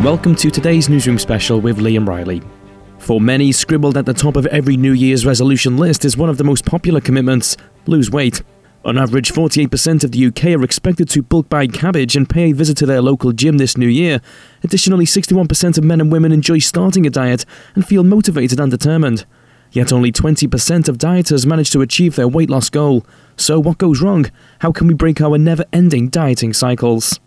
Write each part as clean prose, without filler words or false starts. Welcome to today's Newsroom Special with Liam Riley. For many, scribbled at the top of every New Year's resolution list is one of the most popular commitments: lose weight. On average, 48% of the UK are expected to bulk buy cabbage and pay a visit to their local gym this new year. Additionally, 61% of men and women enjoy starting a diet and feel motivated and determined. Yet only 20% of dieters manage to achieve their weight loss goal. So what goes wrong? How can we break our never-ending dieting cycles?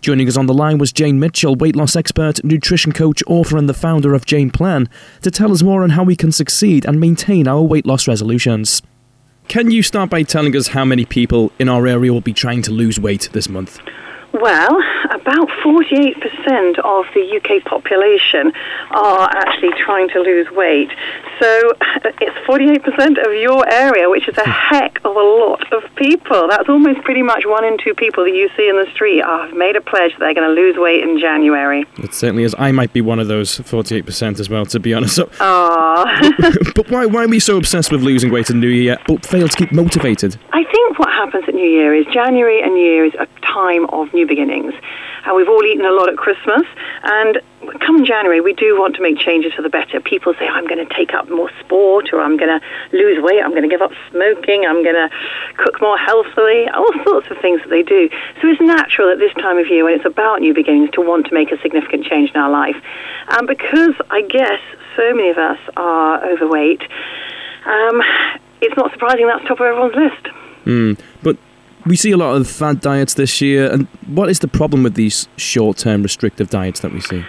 Joining us on the line was Jane Mitchell, weight loss expert, nutrition coach, author and the founder of Jane Plan, to tell us more on how we can succeed and maintain our weight loss resolutions. Can you start by telling us how many people in our area will be trying to lose weight this month? Well, about 48% of the UK population are actually trying to lose weight. So it's 48% of your area, which is a heck of a lot of people. That's almost pretty much one in two people that you see in the street have made a pledge that they're going to lose weight in January. It certainly is. I might be one of those 48% as well, to be honest. But why are we so obsessed with losing weight in New Year but fail to keep motivated? I think what happens at New Year is January and New Year is a time of new beginnings. We've all eaten a lot at Christmas, and come January we do want to make changes for the better. People say, I'm going to take up more sport, or I'm going to lose weight, I'm going to give up smoking, I'm going to cook more healthily, all sorts of things that they do. So it's natural at this time of year, when it's about new beginnings, to want to make a significant change in our life. And because I guess so many of us are overweight, it's not surprising that's top of everyone's list. But we see a lot of fad diets this year, and what is the problem with these short-term restrictive diets that we see?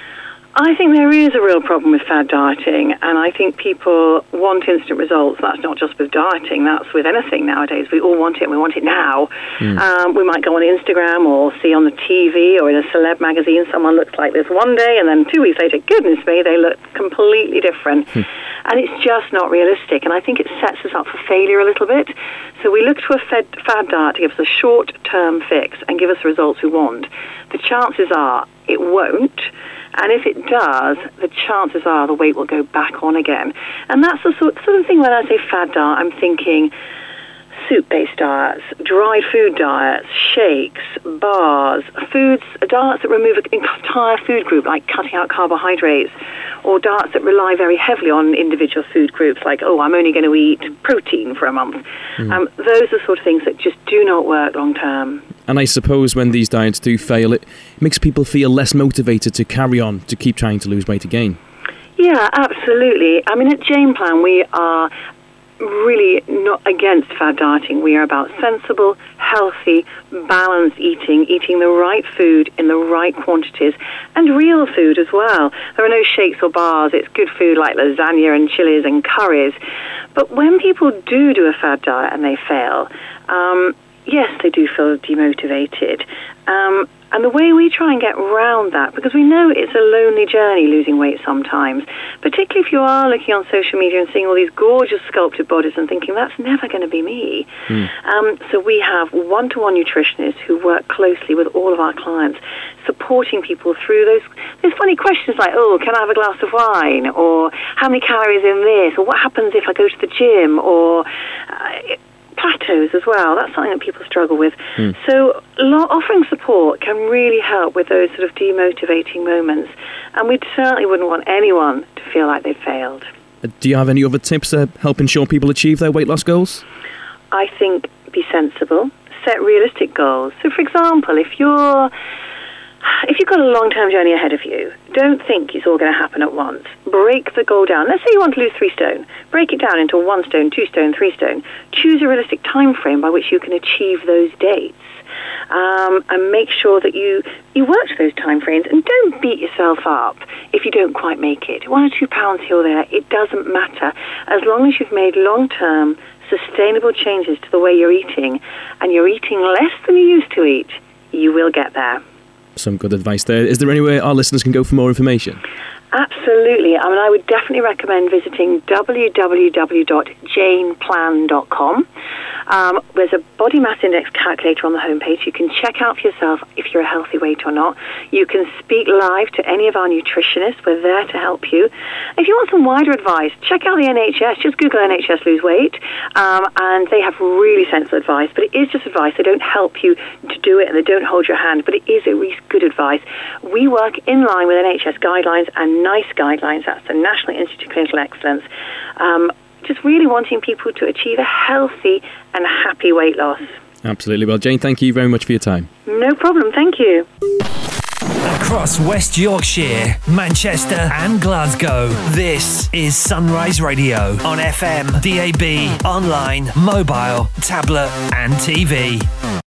I think there is a real problem with fad dieting, and I think people want instant results. That's not just with dieting, that's with anything nowadays. We all want it, and we want it now. We might go on Instagram or see on the TV or in a celeb magazine, someone looks like this one day, and then 2 weeks later, goodness me, they look completely different. And it's just not realistic, and I think it sets us up for failure a little bit. So we look to a fad diet to give us a short-term fix and give us the results we want. The chances are it won't, and if it does, the chances are the weight will go back on again. And that's the sort of thing, when I say fad diet, I'm thinking soup-based diets, dry food diets, shakes, bars, diets that remove an entire food group, like cutting out carbohydrates, or diets that rely very heavily on individual food groups, like, I'm only going to eat protein for a month. Those are sort of things that just do not work long-term. And I suppose when these diets do fail, it makes people feel less motivated to carry on, to keep trying to lose weight again. Yeah, absolutely. I mean, at Jane Plan, we are really not against fad dieting. We are about sensible, healthy, balanced eating the right food in the right quantities, and real food as well. There are no shakes or bars. It's good food like lasagna and chilies and curries. But when people do a fad diet and they fail, yes, they do feel demotivated. And the way we try and get round that, because we know it's a lonely journey losing weight sometimes, particularly if you are looking on social media and seeing all these gorgeous sculpted bodies and thinking, that's never going to be me. So we have one-to-one nutritionists who work closely with all of our clients, supporting people through those funny questions like, can I have a glass of wine? Or how many calories in this? Or what happens if I go to the gym? Or plateaus as well. That's something that people struggle with. So offering support can really help with those sort of demotivating moments, and we certainly wouldn't want anyone to feel like they've failed. Do you have any other tips to help ensure people achieve their weight loss goals? I think be sensible, set realistic goals. So for example, if you've got a long-term journey ahead of you, don't think it's all going to happen at once. Break the goal down. Let's say you want to lose 3 stone. Break it down into 1 stone, 2 stone, 3 stone. Choose a realistic time frame by which you can achieve those dates. And make sure that you work to those time frames, and don't beat yourself up if you don't quite make it. 1 or 2 pounds here or there, it doesn't matter, as long as you've made long-term, sustainable changes to the way you're eating, and you're eating less than you used to eat, you will get there. Some good advice there. Is there anywhere our listeners can go for more information? Absolutely. I mean, I would definitely recommend visiting www.janeplan.com. There's a body mass index calculator on the homepage. You can check out for yourself if you're a healthy weight or not. You can speak live to any of our nutritionists. We're there to help you. If you want some wider advice, check out the NHS. Just Google NHS lose weight, and they have really sensible advice. But it is just advice. They don't help you to do it, and they don't hold your hand. But it is at least good advice. We work in line with NHS guidelines and NICE guidelines. That's the National Institute of Clinical Excellence. Just really wanting people to achieve a healthy and happy weight loss. Absolutely. Well, Jane, thank you very much for your time. No problem. Thank you. Across West Yorkshire, Manchester and Glasgow, this is Sunrise Radio on FM, DAB, online, mobile, tablet and TV.